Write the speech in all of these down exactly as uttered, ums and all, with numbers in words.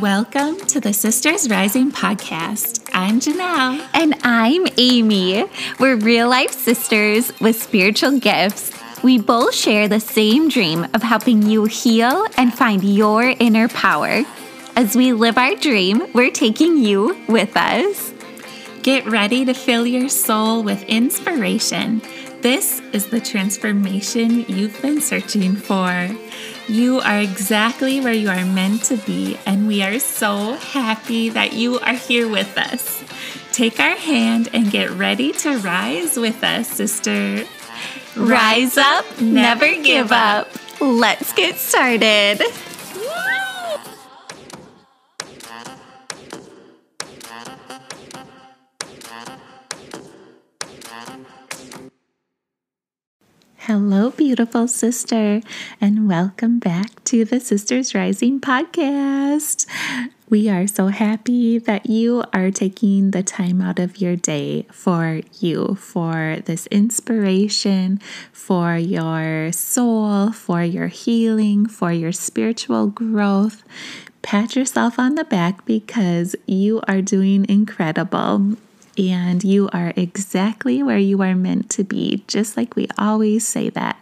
Welcome to the Sisters Rising Podcast. I'm Janelle. And I'm Amy. We're real-life sisters with spiritual gifts. We both share the same dream of helping you heal and find your inner power. As we live our dream, we're taking you with us. Get ready to fill your soul with inspiration. This is the transformation you've been searching for. You are exactly where you are meant to be, and we are so happy that you are here with us. Take our hand and get ready to rise with us, sister. Rise up, never give up. Let's get started. Hello, beautiful sister, and welcome back to the Sisters Rising Podcast. We are so happy that you are taking the time out of your day for you, for this inspiration, for your soul, for your healing, for your spiritual growth. Pat yourself on the back because you are doing incredible. And you are exactly where you are meant to be, just like we always say that.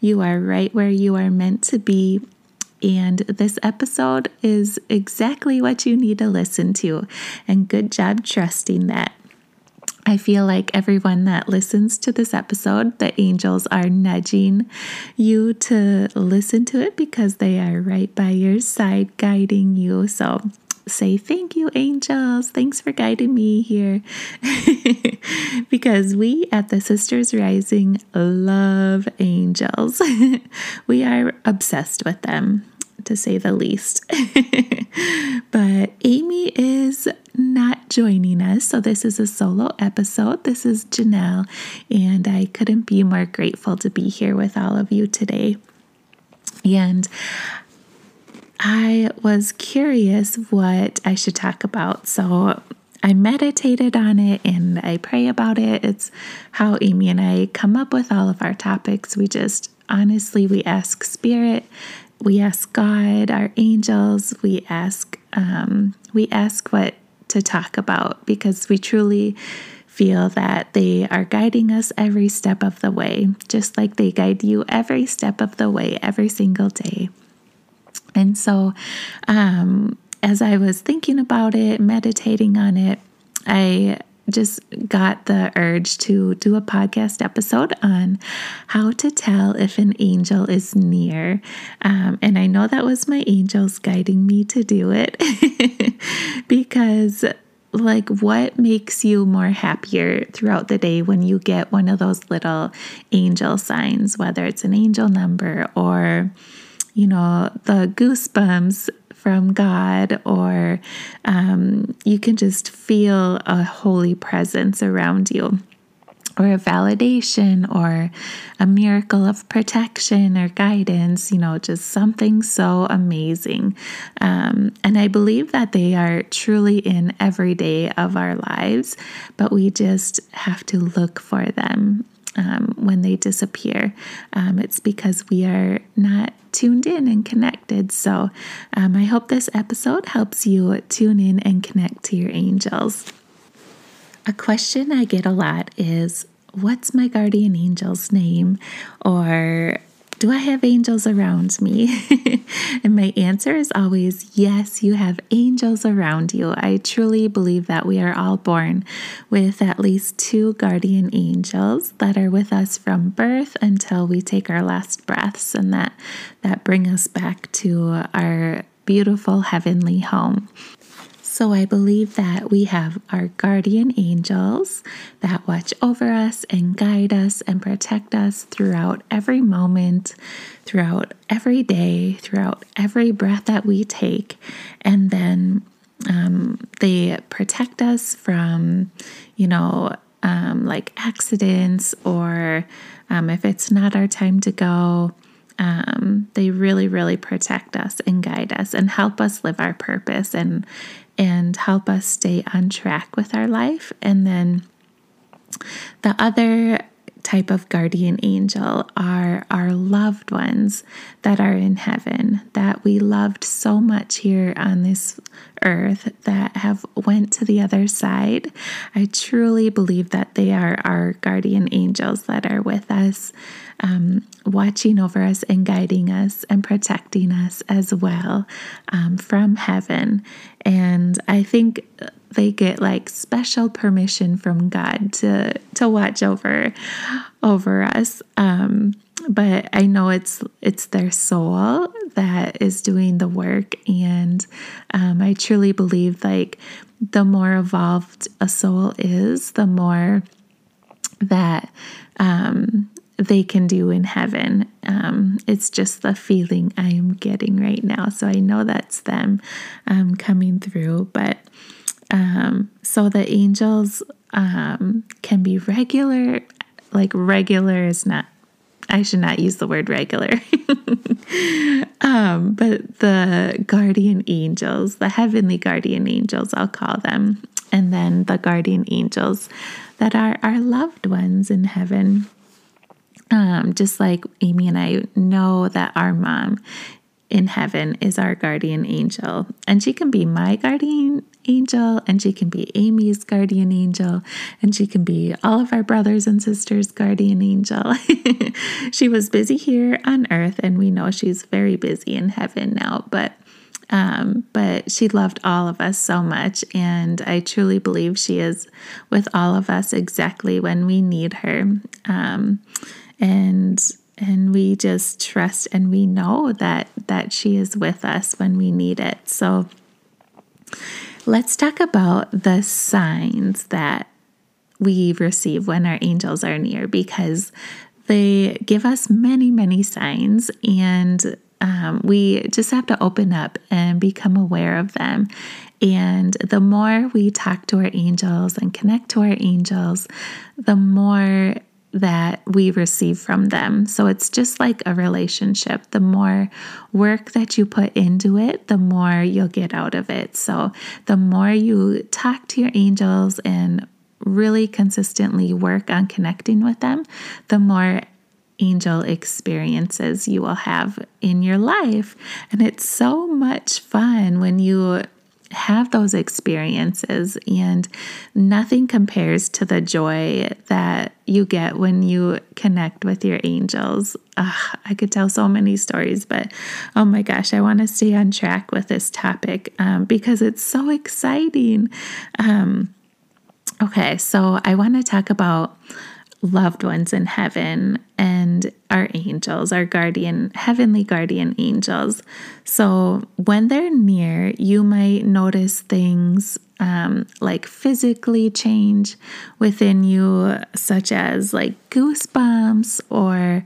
You are right where you are meant to be. And this episode is exactly what you need to listen to. And good job trusting that. I feel like everyone that listens to this episode, the angels are nudging you to listen to it because they are right by your side guiding you. So say thank you, angels. Thanks for guiding me here. Because we at the Sisters Rising love angels. We are obsessed with them, to say the least. But Amy is not joining us, so this is a solo episode. This is Janelle, and I couldn't be more grateful to be here with all of you today. And I was curious what I should talk about, so I meditated on it and I pray about it. It's how Amy and I come up with all of our topics. We just, honestly, we ask Spirit, we ask God, our angels, we ask, um, we ask what to talk about because we truly feel that they are guiding us every step of the way, just like they guide you every step of the way, every single day. And so, um, as I was thinking about it, meditating on it, I just got the urge to do a podcast episode on how to tell if an angel is near. Um, and I know that was my angels guiding me to do it because, like, what makes you more happier throughout the day when you get one of those little angel signs, whether it's an angel number or, you know, the goosebumps from God, or um, you can just feel a holy presence around you, or a validation, or a miracle of protection or guidance, you know, just something so amazing. Um, and I believe that they are truly in every day of our lives, but we just have to look for them. Um, when they disappear, um, it's because we are not tuned in and connected. So um, I hope this episode helps you tune in and connect to your angels. A question I get a lot is, what's my guardian angel's name? Or do I have angels around me? And my answer is always, yes, you have angels around you. I truly believe that we are all born with at least two guardian angels that are with us from birth until we take our last breaths, and that, that bring us back to our beautiful heavenly home. So I believe that we have our guardian angels that watch over us and guide us and protect us throughout every moment, throughout every day, throughout every breath that we take. And then um, they protect us from, you know, um, like accidents, or um, if it's not our time to go. Um, they really, really protect us and guide us and help us live our purpose and and help us stay on track with our life. And then the other type of guardian angel are our loved ones that are in heaven, that we loved so much here on this earth, that have went to the other side. I truly believe that they are our guardian angels that are with us, um, watching over us and guiding us and protecting us as well um, from heaven. And I think they get like special permission from God to to watch over over us. Um, but I know it's it's their soul that is doing the work, and um, I truly believe like the more evolved a soul is, the more that um, they can do in heaven. Um, it's just the feeling I am getting right now. So I know that's them um, coming through, but. Um, so the angels, um, can be regular, like regular is not, I should not use the word regular, um, but the guardian angels, the heavenly guardian angels, I'll call them. And then the guardian angels that are our loved ones in heaven. Um, just like Amy and I know that our mom in heaven is our guardian angel, and she can be my guardian angel, and she can be Amy's guardian angel, and she can be all of our brothers and sisters' guardian angel. She was busy here on earth, and we know she's very busy in heaven now, but um, but she loved all of us so much, and I truly believe she is with all of us exactly when we need her. Um, and And we just trust, and we know that that she is with us when we need it. So let's talk about the signs that we receive when our angels are near, because they give us many, many signs, and um, we just have to open up and become aware of them. And the more we talk to our angels and connect to our angels, the more that we receive from them. So it's just like a relationship. The more work that you put into it, the more you'll get out of it. So the more you talk to your angels and really consistently work on connecting with them, the more angel experiences you will have in your life. And it's so much fun when you have those experiences, and nothing compares to the joy that you get when you connect with your angels. Ugh, I could tell so many stories, but oh my gosh, I want to stay on track with this topic um, because it's so exciting. Um, okay, so I want to talk about loved ones in heaven and our angels, our guardian, heavenly guardian angels. So when they're near, you might notice things um, like physically change within you, such as like goosebumps or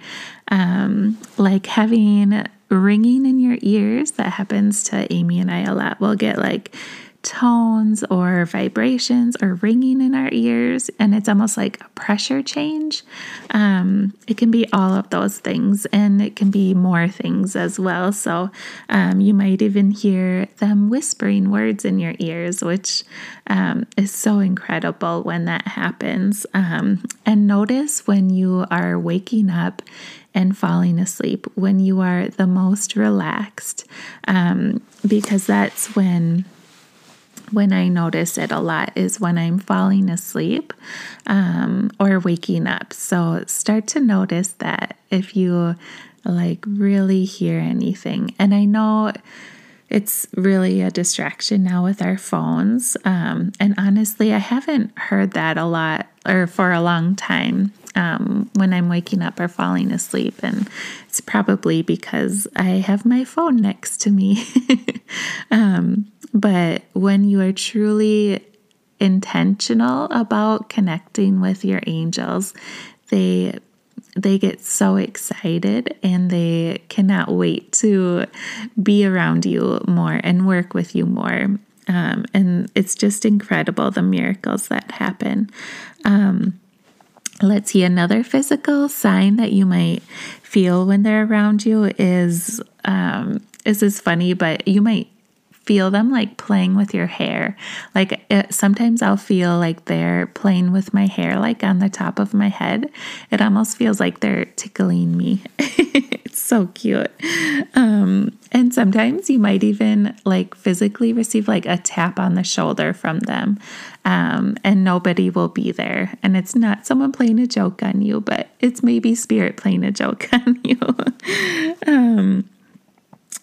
um, like having ringing in your ears. That happens to Amy and I a lot. We'll get like tones or vibrations or ringing in our ears, and it's almost like a pressure change. Um, it can be all of those things, and it can be more things as well. So um, you might even hear them whispering words in your ears, which um, is so incredible when that happens. Um, and notice when you are waking up and falling asleep, when you are the most relaxed, um, because that's when When I notice it a lot, is when I'm falling asleep um, or waking up. So start to notice that if you like really hear anything. And I know it's really a distraction now with our phones. Um, and honestly, I haven't heard that a lot or for a long time um, when I'm waking up or falling asleep. And it's probably because I have my phone next to me. um, But when you are truly intentional about connecting with your angels, they they get so excited, and they cannot wait to be around you more and work with you more. Um, and it's just incredible, the miracles that happen. Um, let's see, another physical sign that you might feel when they're around you is, um, this is funny, but you might feel them like playing with your hair. Like it, sometimes I'll feel like they're playing with my hair, like on the top of my head. It almost feels like they're tickling me. It's so cute. Um, and sometimes you might even like physically receive like a tap on the shoulder from them, um, and nobody will be there. And it's not someone playing a joke on you, but it's maybe spirit playing a joke on you. um,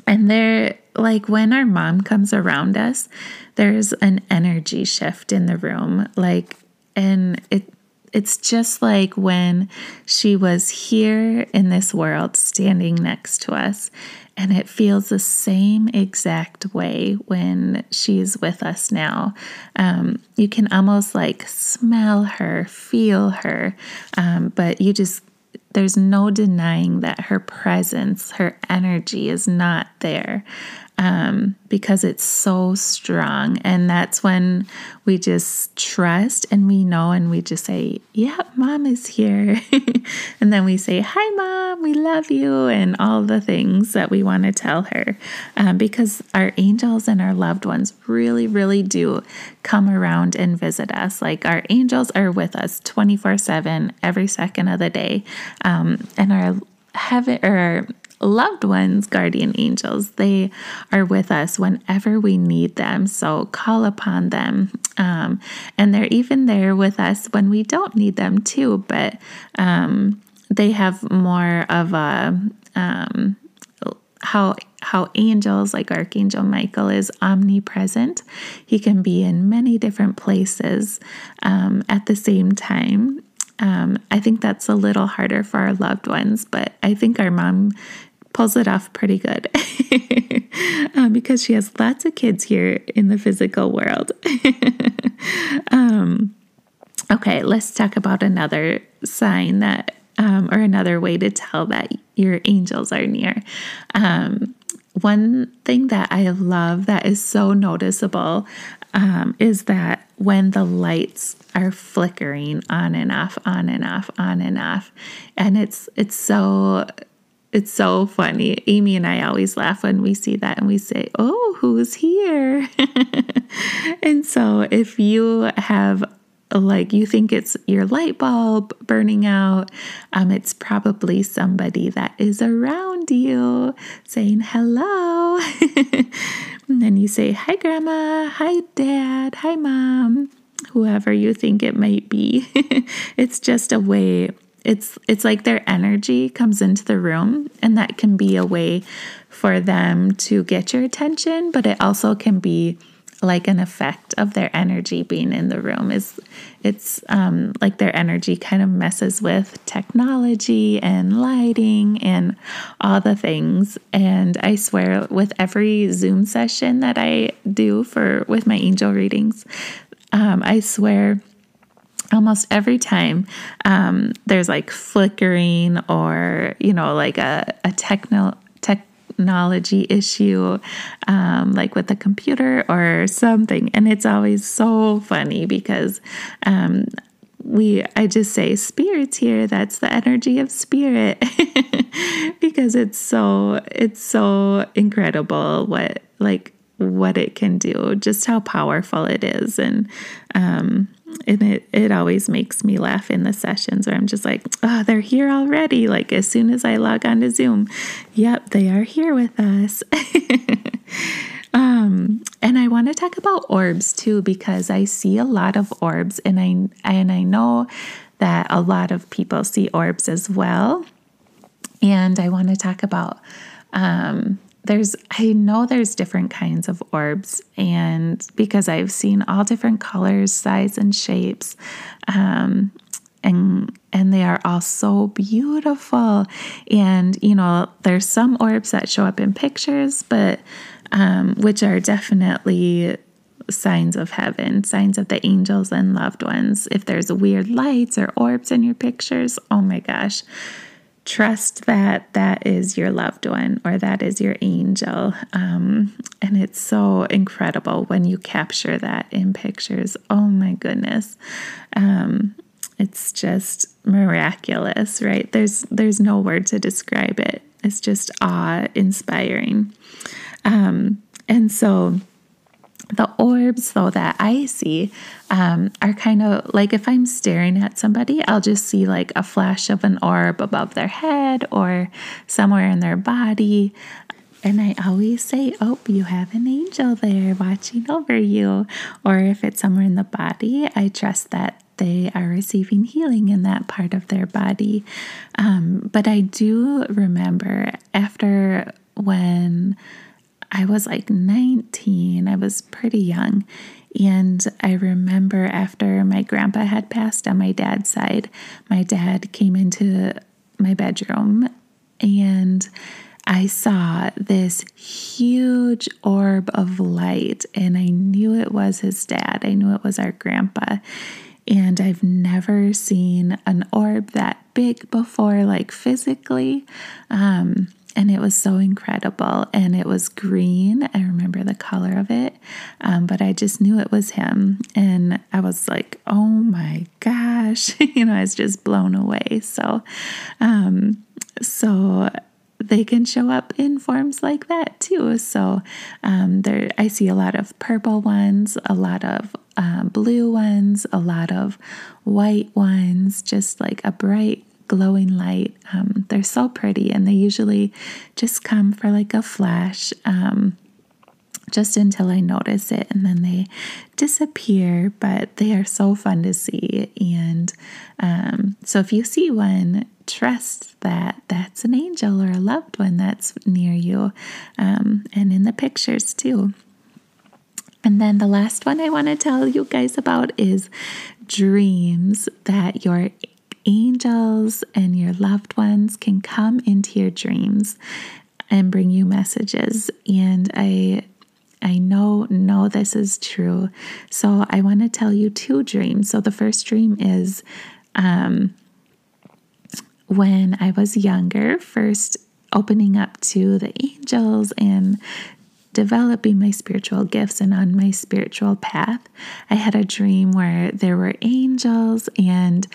and they're like, when our mom comes around us, there's an energy shift in the room. Like, and it, it's just like when she was here in this world standing next to us, and it feels the same exact way when she's with us now. Um, you can almost like smell her, feel her, um, but you just, there's no denying that her presence, her energy is not there, um, because it's so strong. And that's when we just trust and we know, and we just say, yeah, mom is here. And then we say, hi, mom, we love you. And all the things that we want to tell her, um, because our angels and our loved ones really, really do come around and visit us. Like our angels are with us twenty-four seven every second of the day. Um, and our heaven or our loved ones, guardian angels, they are with us whenever we need them. So call upon them. Um, and they're even there with us when we don't need them too, but, um, they have more of a, um, how, how angels like Archangel Michael is omnipresent. He can be in many different places, um, at the same time. Um, I think that's a little harder for our loved ones, but I think our mom pulls it off pretty good um, because she has lots of kids here in the physical world. um, okay, let's talk about another sign that, um, or another way to tell that your angels are near. Um, one thing that I love that is so noticeable um, is that when the lights are flickering on and off, on and off, on and off. And it's, it's so, it's so funny. Amy and I always laugh when we see that and we say, oh, who's here? And so if you have like, you think it's your light bulb burning out, um, it's probably somebody that is around you saying hello. And then you say, hi, grandma, hi, dad, hi, mom. Whoever you think it might be. It's just a way, it's it's like their energy comes into the room, and that can be a way for them to get your attention, but it also can be like an effect of their energy being in the room. Is it's um, like their energy kind of messes with technology and lighting and all the things. And I swear with every Zoom session that I do for with my angel readings, Um, I swear almost every time um, there's like flickering or, you know, like a, a techno, technology issue, um, like with the computer or something. And it's always so funny because um, we, I just say spirit's here. That's the energy of spirit because it's so, it's so incredible what like what it can do, just how powerful it is. And, um, and it, it always makes me laugh in the sessions where I'm just like, oh, they're here already. Like as soon as I log on to Zoom, yep, they are here with us. um, and I want to talk about orbs too, because I see a lot of orbs and I, and I know that a lot of people see orbs as well. And I want to talk about, um, There's, I know there's different kinds of orbs, and because I've seen all different colors, size, and shapes, um, and, and they are all so beautiful. And, you know, there's some orbs that show up in pictures, but, um, which are definitely signs of heaven, signs of the angels and loved ones. If there's weird lights or orbs in your pictures, oh my gosh. Trust that that is your loved one or that is your angel. Um, and it's so incredible when you capture that in pictures. Oh my goodness. Um, it's just miraculous, right? There's, there's no word to describe it. It's just awe-inspiring. Um, and so The orbs, though, that I see um, are kind of like if I'm staring at somebody, I'll just see like a flash of an orb above their head or somewhere in their body. And I always say, oh, you have an angel there watching over you. Or if it's somewhere in the body, I trust that they are receiving healing in that part of their body. Um, but I do remember after when I was like nineteen, I was pretty young. And I remember after my grandpa had passed on my dad's side, my dad came into my bedroom and I saw this huge orb of light, and I knew it was his dad. I knew it was our grandpa. And I've never seen an orb that big before, like physically. Um, and it was so incredible. And it was green. I remember the color of it. Um, but I just knew it was him. And I was like, oh my gosh, you know, I was just blown away. So, um, so they can show up in forms like that too. So um, there, I see a lot of purple ones, a lot of uh, blue ones, a lot of white ones, just like a bright glowing light. Um, they're so pretty, and they usually just come for like a flash, um, just until I notice it, and then they disappear, but they are so fun to see. And um, so if you see one, trust that that's an angel or a loved one that's near you, um, and in the pictures too. And then the last one I want to tell you guys about is dreams that your angels and your loved ones can come into your dreams and bring you messages. And I I know, know this is true. So I want to tell you two dreams. So the first dream is um, when I was younger, first opening up to the angels and developing my spiritual gifts and on my spiritual path, I had a dream where there were angels, and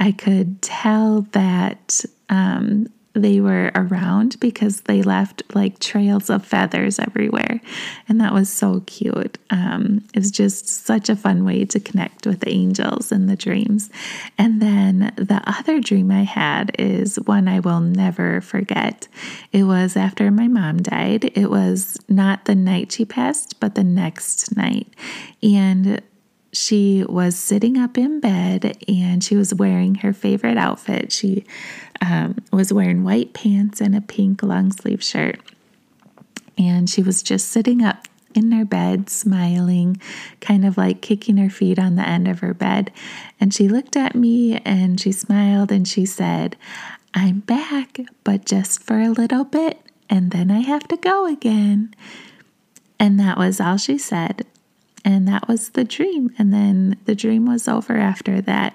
I could tell that um, they were around because they left like trails of feathers everywhere. And that was so cute. Um, it was just such a fun way to connect with the angels in the dreams. And then the other dream I had is one I will never forget. It was after my mom died. It was not the night she passed, but the next night. And she was sitting up in bed, and she was wearing her favorite outfit. She um, was wearing white pants and a pink long sleeve shirt. And she was just sitting up in her bed, smiling, kind of like kicking her feet on the end of her bed. And she looked at me and she smiled and she said, "I'm back, but just for a little bit, and then I have to go again." And that was all she said. And that was the dream. And then the dream was over after that.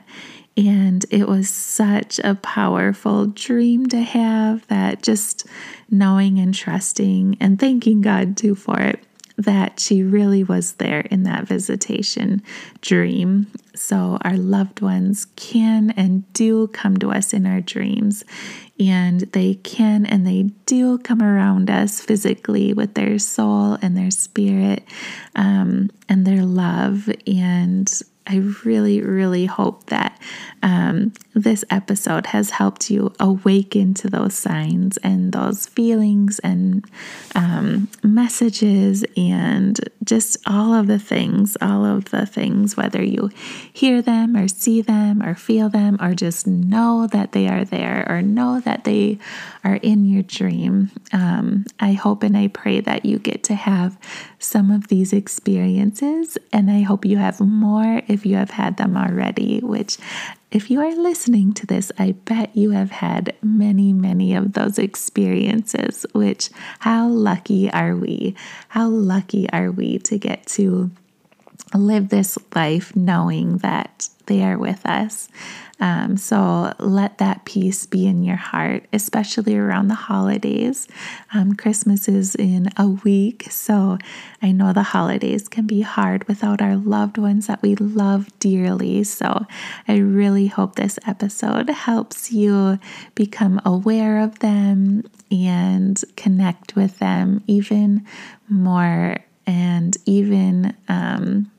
And it was such a powerful dream to have, that just knowing and trusting and thanking God too for it, that she really was there in that visitation dream. So our loved ones can and do come to us in our dreams, and they can and they do come around us physically with their soul and their spirit, um, and their love. And I really, really hope that um, this episode has helped you awaken to those signs and those feelings and um, messages and just all of the things, all of the things, whether you hear them or see them or feel them or just know that they are there or know that they are in your dream. Um, I hope and I pray that you get to have some of these experiences, and I hope you have more if you have had them already, which if you are listening to this, I bet you have had many, many of those experiences, which how lucky are we? How lucky are we to get to live this life knowing that they are with us. Um, so let that peace be in your heart, especially around the holidays. Um, Christmas is in a week, so I know the holidays can be hard without our loved ones that we love dearly. So I really hope this episode helps you become aware of them and connect with them even more and even um,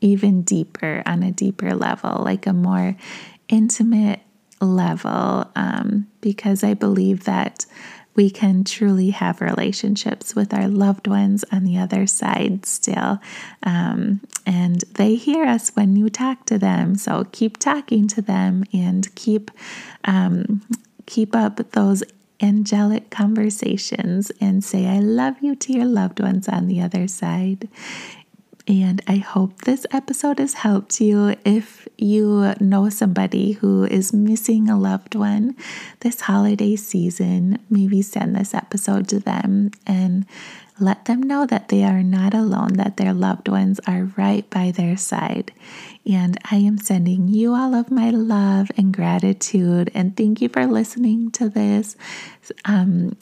even deeper, on a deeper level, like a more intimate level, um, because I believe that we can truly have relationships with our loved ones on the other side still. Um, and they hear us when you talk to them. So keep talking to them and keep um, keep up those angelic conversations and say, I love you to your loved ones on the other side. And I hope this episode has helped you. If you know somebody who is missing a loved one this holiday season, maybe send this episode to them and let them know that they are not alone, that their loved ones are right by their side. And I am sending you all of my love and gratitude. And thank you for listening to this Um.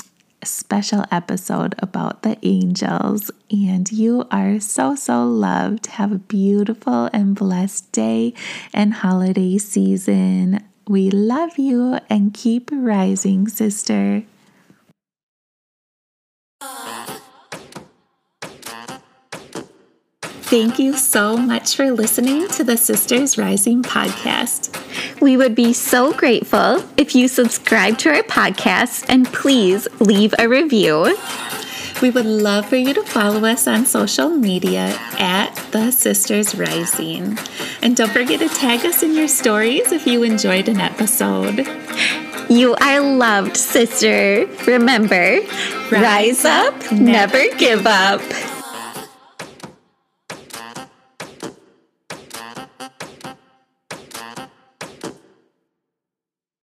special episode about the angels, and you are so so loved. Have a beautiful and blessed day and holiday season. We love you and keep rising, sister. Thank you so much for listening to the Sisters Rising podcast. We would be so grateful if you subscribe to our podcast and please leave a review. We would love for you to follow us on social media at The Sisters Rising. And don't forget to tag us in your stories if you enjoyed an episode. You are loved, sister. Remember, rise, rise up, never, never give up.